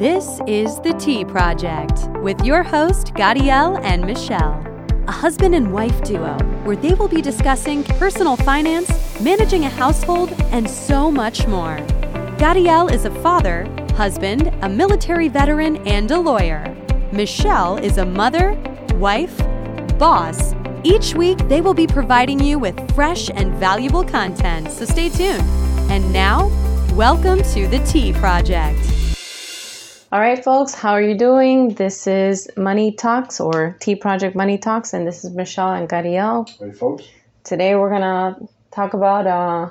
This is The Tea Project with your host, Gadiel and Michelle, a husband and wife duo where they will be discussing personal finance, managing a household, and so much more. Gadiel is a father, husband, a military veteran, and a lawyer. Michelle is a mother, wife, boss. Each week, they will be providing you with fresh and valuable content, so stay tuned. And now, welcome to The Tea Project. All right, folks, how are you doing? This is Money Talks or Tea Project Money Talks, and this is Michelle and Gadiel. Hey, folks. Today, we're going to talk about,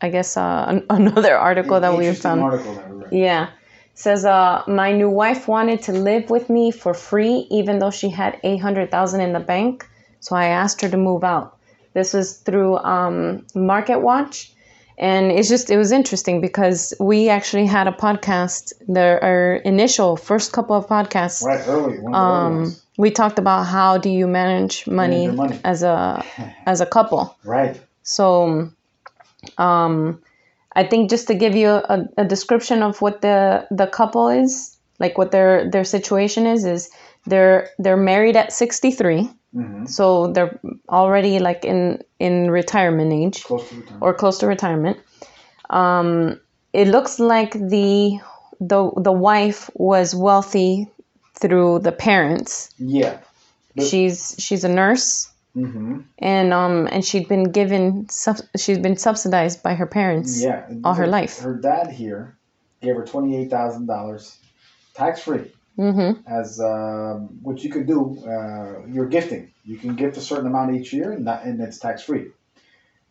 another article that we found. Yeah. It says, my new wife wanted to live with me for free, even though she had $800,000 in the bank. So I asked her to move out. This was through MarketWatch. And it was interesting because we actually had a podcast, our initial first couple of podcasts. Right, early. We talked about how do you manage money. as a couple. Right. So I think just to give you a description of what the couple is, like what their situation is they're married at 63. Mm-hmm. So they're already like in retirement age close to retirement. It looks like the wife was wealthy through the parents. Yeah. She's a nurse. Mm-hmm. And she's been subsidized by her parents. Yeah. All her life. Her dad here gave her $28,000 tax free. Mm-hmm. As what you could do, you're gifting. You can gift a certain amount each year, and it's tax free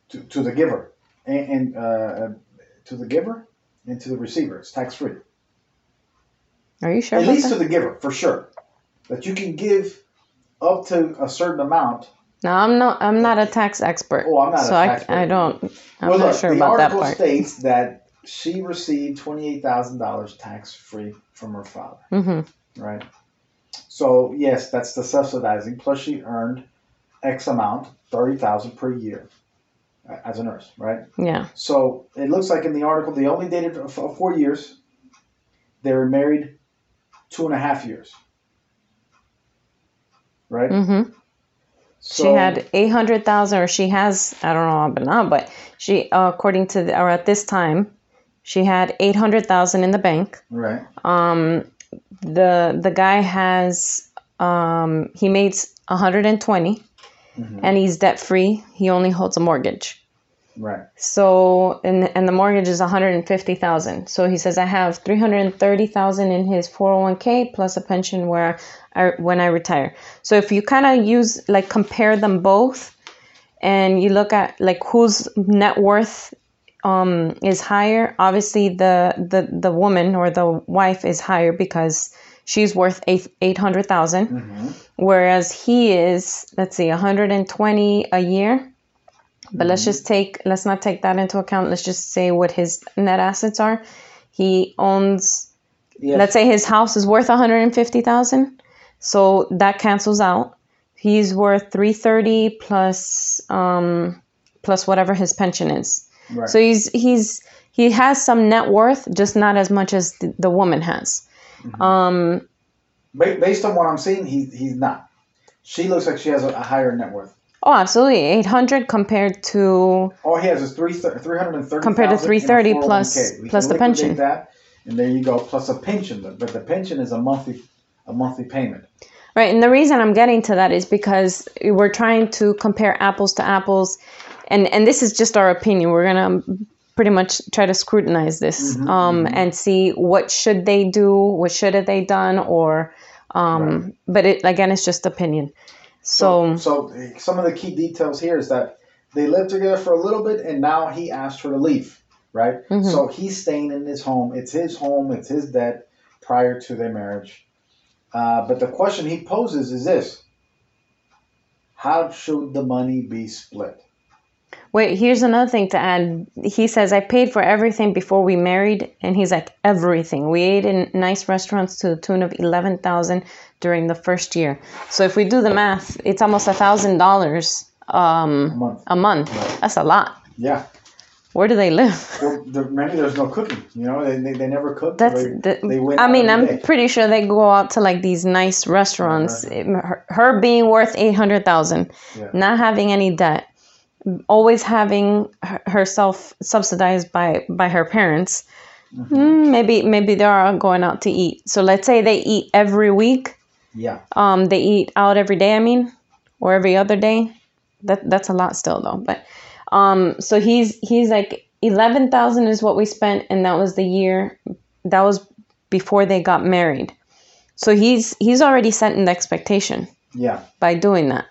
to the giver, and to the giver and to the receiver. It's tax free. Are you sure? At least to the giver, for sure. That you can give up to a certain amount. No, I'm not a tax expert. Oh, I'm not a tax expert. I'm not sure about that part. The article states that she received $28,000 tax-free from her father, mm-hmm. right? So, yes, that's the subsidizing. Plus, she earned X amount, $30,000 per year as a nurse, right? Yeah. So, it looks like in the article, they only dated for 4 years. They were married 2.5 years, right? Mm-hmm. So, she had $800,000, or she has, I don't know, but she, according to, or at this time, she had $800,000 in the bank. Right. The guy has he made $120,000, mm-hmm. and he's debt free. He only holds a mortgage. Right. So and the mortgage is $150,000. So he says I have $330,000 in his 401(k) plus a pension when I retire. So if you kind of compare them both, and you look at whose net worth is higher. Obviously, the woman or the wife is higher because she's worth $800,000, mm-hmm. whereas he is, $120,000 a year. But mm-hmm. let's not take that into account. Let's just say what his net assets are. He owns, yes. Let's say his house is worth $150,000, so that cancels out. He's worth $330,000 plus whatever his pension is. Right. So he has some net worth, just not as much as the woman has. Mm-hmm. Based on what I'm seeing, he's not. She looks like she has a higher net worth. Oh, absolutely, $800,000 compared to. All he has is $330,000. Compared to $330,000 plus the pension. That, and there you go, plus a pension, but the pension is a monthly payment. Right, and the reason I'm getting to that is because we're trying to compare apples to apples. And this is just our opinion. We're going to pretty much try to scrutinize this mm-hmm, mm-hmm. and see what should they do, what should have they done, or right. But it's just opinion. So some of the key details here is that they lived together for a little bit and now he asked her to leave, right? Mm-hmm. So he's staying in his home. It's his home. It's his debt prior to their marriage. But the question he poses is this. How should the money be split? Wait, here's another thing to add. He says, I paid for everything before we married. And he's like, everything. We ate in nice restaurants to the tune of $11,000 during the first year. So if we do the math, it's almost $1,000 a month. Right. That's a lot. Yeah. Where do they live? Well, many there's no cooking. You know, they never cook. I'm pretty sure they go out to like these nice restaurants. Right. Her being worth $800,000, not having any debt, always having herself subsidized by her parents. Mm-hmm. Maybe they are going out to eat. So let's say they eat every week. Yeah. They eat out every day. Or every other day. That's a lot still though. But so he's like $11,000 is what we spent, and that was the year that was before they got married. So he's already setting the expectation. Yeah. By doing that,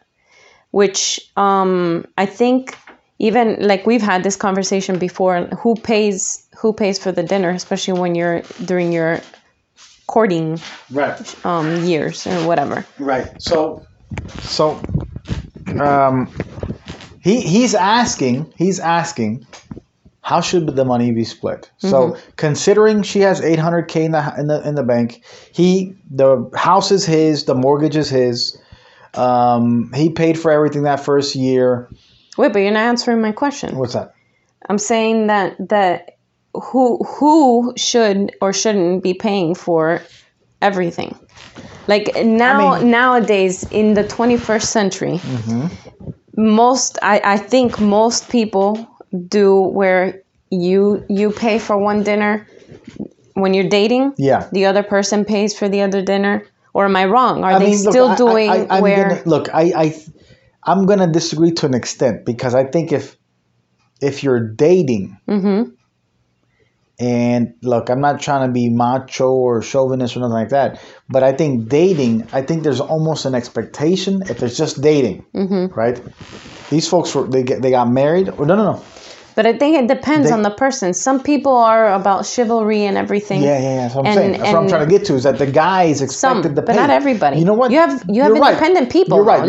which I think even like we've had this conversation before. Who pays for the dinner, especially when you're during your courting years or whatever. Right. So he's asking how should the money be split? Mm-hmm. So considering she has $800K in the bank, the house is his, the mortgage is his. He paid for everything that first year. Wait, but you're not answering my question. What's that? I'm saying that who should or shouldn't be paying for everything. Like nowadays in the 21st century, mm-hmm. I think most people do where you pay for one dinner when you're dating. Yeah. The other person pays for the other dinner. Or am I wrong? I'm going to disagree to an extent, because I think if you're dating, mm-hmm. and look, I'm not trying to be macho or chauvinist or nothing like that, but I think there's almost an expectation if it's just dating, mm-hmm. right? These folks got married. Or no. But I think it depends on the person. Some people are about chivalry and everything. Yeah. That's what I'm saying. That's what I'm trying to get to, is that the guy is expected to pay. But not everybody. You know what? You have independent people. You're right.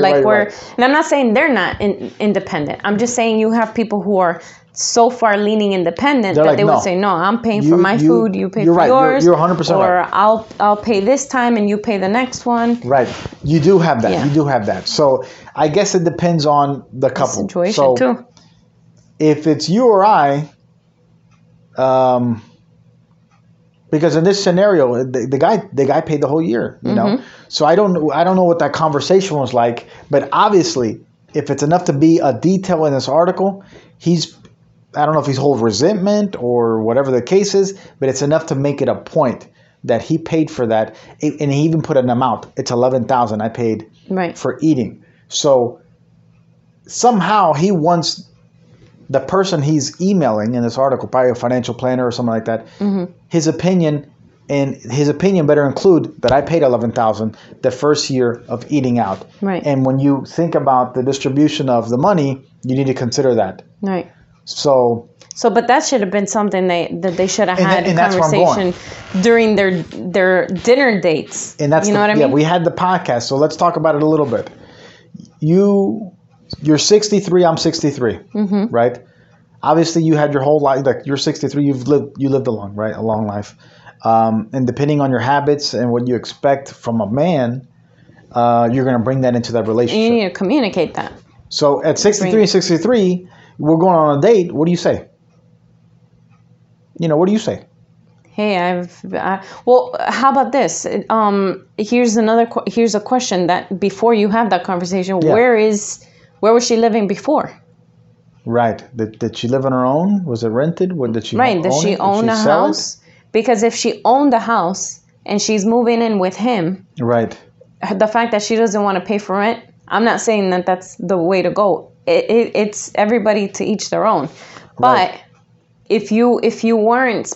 And I'm not saying they're not independent. I'm just saying you have people who are so far leaning independent would say, no, I'm paying for my food. You pay for yours. You're 100% right. Or I'll pay this time and you pay the next one. Right. You do have that. Yeah. You do have that. So I guess it depends on the couple. The situation too. If it's you or I, because in this scenario, the guy paid the whole year, you mm-hmm. know. So I don't know what that conversation was like, but obviously, if it's enough to be a detail in this article, I don't know if he's holding resentment or whatever the case is, but it's enough to make it a point that he paid for that, and he even put an amount. It's $11,000 I paid for eating. So somehow he wants. The person he's emailing in this article, probably a financial planner or something like that, mm-hmm. his opinion better include that I paid $11,000 the first year of eating out. Right. And when you think about the distribution of the money, you need to consider that. Right. So but that should have been something that they should have had a conversation during their dinner dates. And that's what I mean? Yeah, we had the podcast, so let's talk about it a little bit. You're 63. I'm 63. Mm-hmm. Right. Obviously, you had your whole life. Like you're 63. You lived a long life. And depending on your habits and what you expect from a man, you're going to bring that into that relationship. And you need to communicate that. So at 63, we're going on a date. What do you say? You know, what do you say? Hey, well, how about this? Here's a question that before you have that conversation, where was she living before? Right. Did she live on her own? Was it rented? Did she own a house? Because if she owned a house and she's moving in with him, right. The fact that she doesn't want to pay for rent, I'm not saying that that's the way to go. It's everybody to each their own. But if you weren't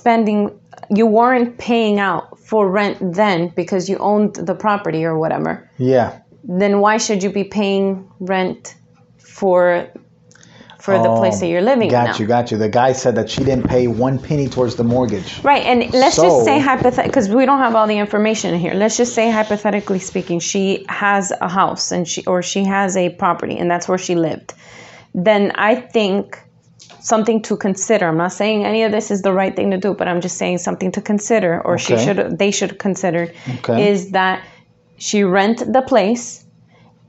paying out for rent then because you owned the property or whatever. Yeah. Then why should you be paying rent? For the place that you're living now. Got you. The guy said that she didn't pay one penny towards the mortgage. Right, and because we don't have all the information here. Let's just say hypothetically speaking, she has a house and she has a property and that's where she lived. Then I think something to consider. I'm not saying any of this is the right thing to do, but I'm just saying something to consider, or they should consider, is that she rent the place.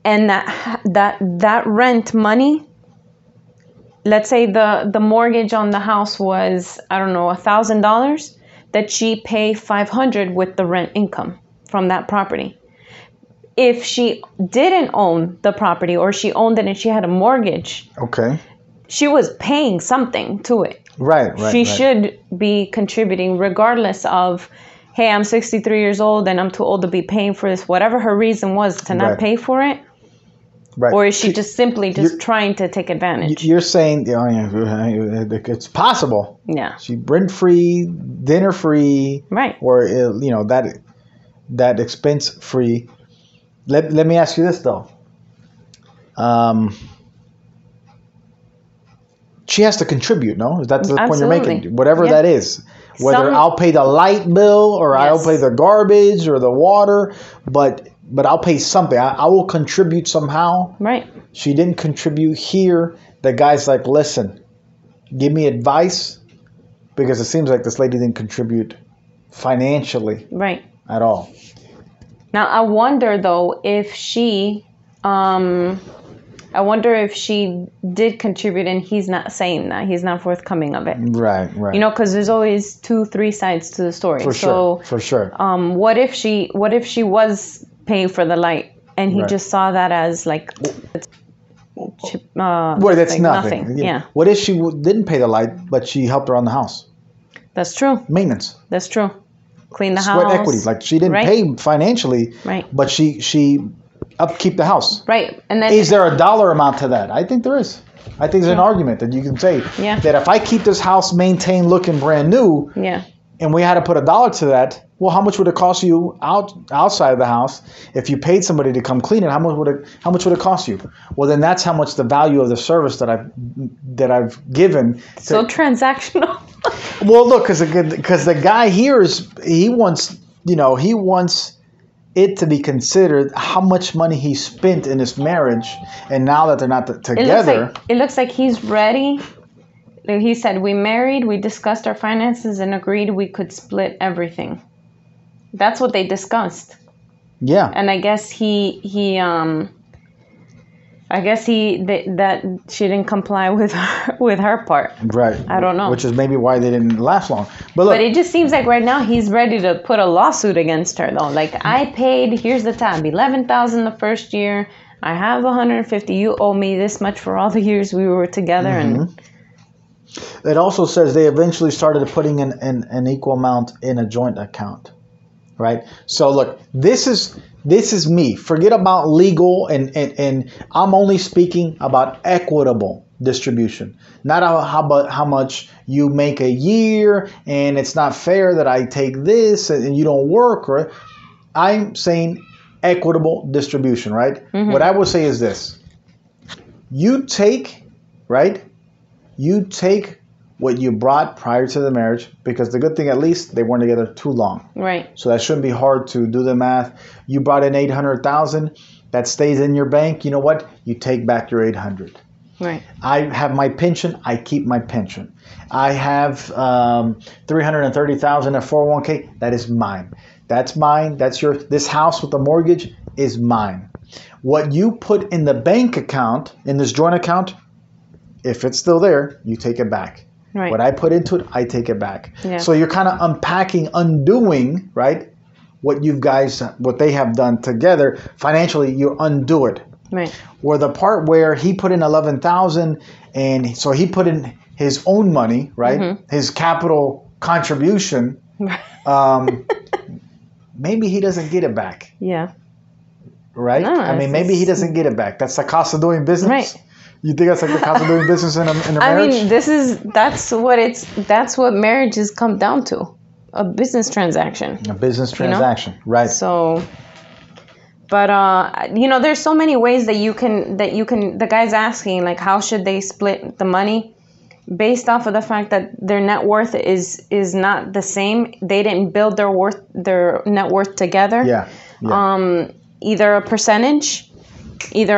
And that rent money let's say the mortgage on the house was, I don't know, $1,000, that she pay $500 with the rent income from that property. If she didn't own the property, or she owned it and she had a mortgage, okay, she was paying something to it. Right. She should be contributing regardless of, hey, I'm 63 years old and I'm too old to be paying for this. Whatever her reason was to not pay for it. Right. Or is she just simply trying to take advantage? You're saying, oh, yeah, it's possible. Yeah. She rent-free, dinner-free. Right. Or, you know, that expense-free. Let me ask you this, though. She has to contribute, no? Is that the point you're making? Whatever that is. Whether I'll pay the light bill or I'll pay the garbage or the water, but I'll pay something. I will contribute somehow. Right. She didn't contribute here. The guy's like, listen, give me advice, because it seems like this lady didn't contribute financially. Right. At all. Now, I wonder, though, if she, I wonder if she did contribute and he's not saying that. He's not forthcoming of it. Right. You know, because there's always 2-3 sides to the story. For sure. What if she was paying for the light and he just saw that as like, that's like nothing. Yeah. What if she didn't pay the light, but she helped around the house? That's true. Maintenance. That's true. Clean the house. Sweat equity. Like, she didn't pay financially, but she upkeep the house. Right. And then, is there a dollar amount to that? I think there is. I think there's an argument that you can say that if I keep this house maintained looking brand new, and we had to put a dollar to that, well, how much would it cost you outside of the house if you paid somebody to come clean it? How much would it cost you? Well, then that's how much the value of the service that I've given. So transactional. Well, look, because the guy here wants it to be considered how much money he spent in his marriage, and now that they're not together, it looks like he's ready. He said, we married, we discussed our finances and agreed we could split everything. That's what they discussed. Yeah. And I guess that she didn't comply with her part. Right. I don't know. Which is maybe why they didn't last long. But look, it just seems like right now he's ready to put a lawsuit against her, though. Like, I paid, here's the tab, $11,000 the first year. I have $150. You owe me this much for all the years we were together. Mm-hmm. And it also says they eventually started putting an equal amount in a joint account, right? So look, this is me. Forget about legal, and I'm only speaking about equitable distribution. Not how much you make a year, and it's not fair that I take this and you don't work. Right? I'm saying equitable distribution, right? Mm-hmm. What I would say is this. You take, right? You take what you brought prior to the marriage, because the good thing, at least, they weren't together too long. Right. So that shouldn't be hard to do the math. You brought in $800,000. That stays in your bank. You know what? You take back your $800. Right. I have my pension. I keep my pension. I have $330,000 at 401k. That is mine. That's mine. That's your. This house with the mortgage is mine. What you put in the bank account, in this joint account, if it's still there, you take it back. Right. What I put into it, I take it back. Yeah. So you're kind of unpacking, undoing, right? What they have done together financially, you undo it. Right. Or the part where he put in $11,000, and so he put in his own money, right? Mm-hmm. His capital contribution. Maybe he doesn't get it back. Yeah. Right. No, I mean, maybe he doesn't get it back. That's the cost of doing business. Right. You think that's like the cost of doing business in a marriage? I mean, that's what marriages come down to. A business transaction. A business transaction, you know? Right. So, but, you know, there's so many ways that you can, the guy's asking, like, how should they split the money? Based off of the fact that their net worth is not the same. They didn't build their net worth together. Yeah. Either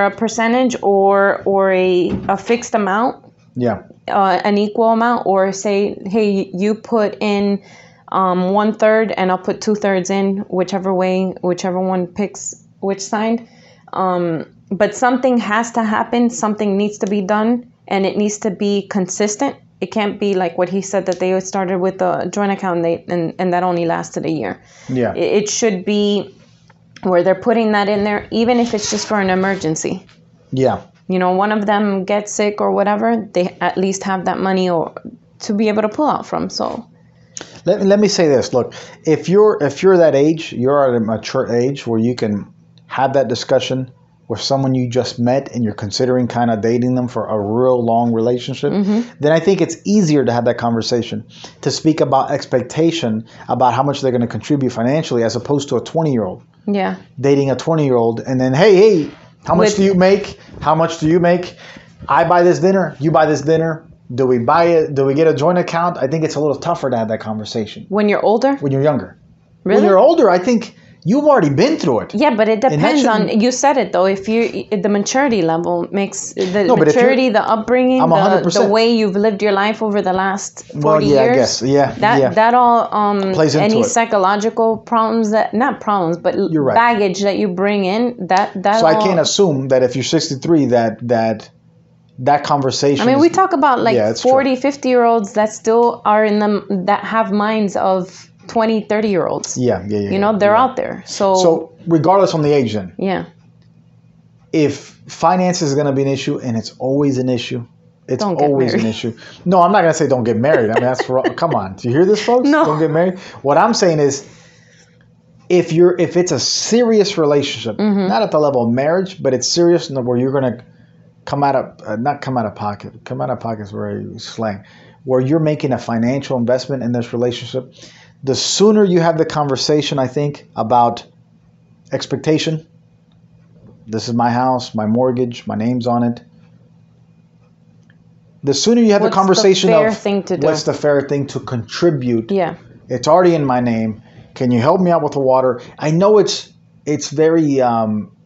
a percentage or a fixed amount, an equal amount, or say, hey, you put in 1/3 and I'll put 2/3 in, whichever one picks which side. But something has to happen. Something needs to be done and it needs to be consistent. It can't be like what he said, that they started with a joint account and that only lasted a year. Yeah. It should be where they're putting that in there, even if it's just for an emergency. Yeah. You know, one of them gets sick or whatever, they at least have that money or to be able to pull out from. So let me say this. Look, if you're that age, you're at a mature age where you can have that discussion with someone you just met and you're considering kind of dating them for a real long relationship, then I think it's easier to have that conversation, to speak about expectation, about how much they're going to contribute financially, as opposed to a 20-year-old. Yeah. Dating a 20-year-old and then, hey, how much do you make? How much do you make? I buy this dinner. You buy this dinner. Do we buy it? Do we get a joint account? I think it's a little tougher to have that conversation. When you're older? When you're younger. Really? When you're older, I think you've already been through it. Yeah, but it depends on, you said it though, if you, the maturity level makes, maturity, the upbringing, the way you've lived your life over the last 40 years. I guess. Yeah, that all plays into any psychological problems, but you're right. Baggage that you bring in, that so all, I can't assume that if you're 63 that conversation. I mean, we talk about 40, 50-year-olds that still are in them, that have minds of 20, 30-year-olds. Yeah. You know, they're out there. So regardless on the age then. Yeah. If finance is going to be an issue, and it's always an issue. It's always an issue. No, I'm not going to say don't get married. I mean, that's for, come on. Do you hear this, folks? No. Don't get married. What I'm saying is, if it's a serious relationship, not at the level of marriage, but it's serious enough where you're going to come out of pocket is very slang, where you're making a financial investment in this relationship, the sooner you have the conversation, I think, about expectation. This is my house, my mortgage, my name's on it. The sooner you have the conversation of what's the fair thing to contribute. Yeah. It's already in my name. Can you help me out with the water? I know it's very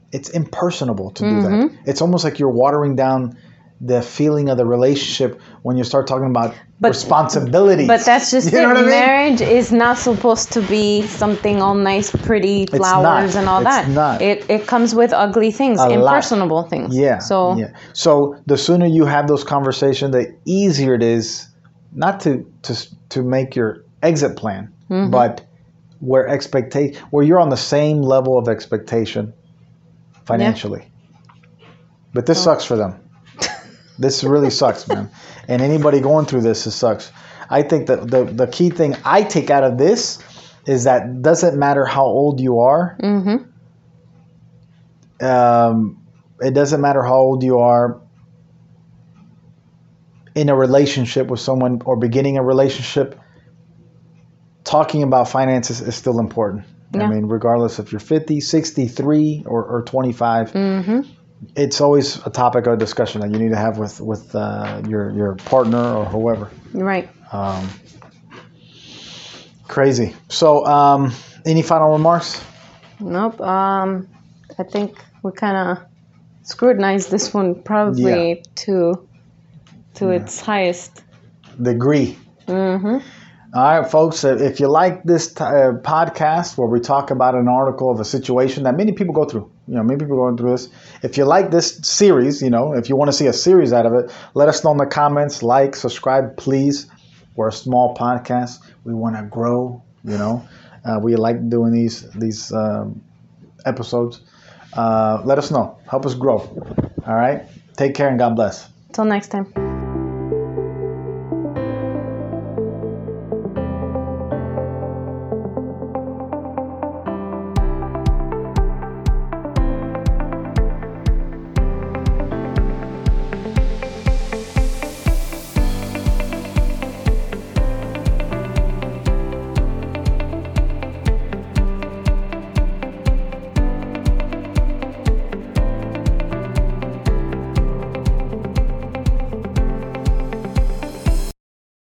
it's impersonable to do that. It's almost like you're watering down the feeling of the relationship when you start talking about responsibilities. But that's just it. Marriage is not supposed to be something all nice, pretty flowers and all that. It's not. It comes with ugly things, impersonable things. Yeah. So the sooner you have those conversations, the easier it is, not to make your exit plan, but where you're on the same level of expectation financially. Yeah. But this sucks for them. This really sucks, man. And anybody going through this, it sucks. I think that the key thing I take out of this is that doesn't matter how old you are. It doesn't matter how old you are in a relationship with someone or beginning a relationship. Talking about finances is still important. Yeah. I mean, regardless if you're 50, 63, or 25. It's always a topic of discussion that you need to have with your partner or whoever. Right. Crazy. So, any final remarks? Nope. I think we kind of scrutinized this one probably to its highest degree. All right, folks, if you like this podcast where we talk about an article of a situation that many people go through, many people going through this. If you like this series, if you want to see a series out of it, let us know in the comments, like, subscribe, please. We're a small podcast. We want to grow, we like doing these episodes. Let us know. Help us grow. All right. Take care and God bless. Till next time.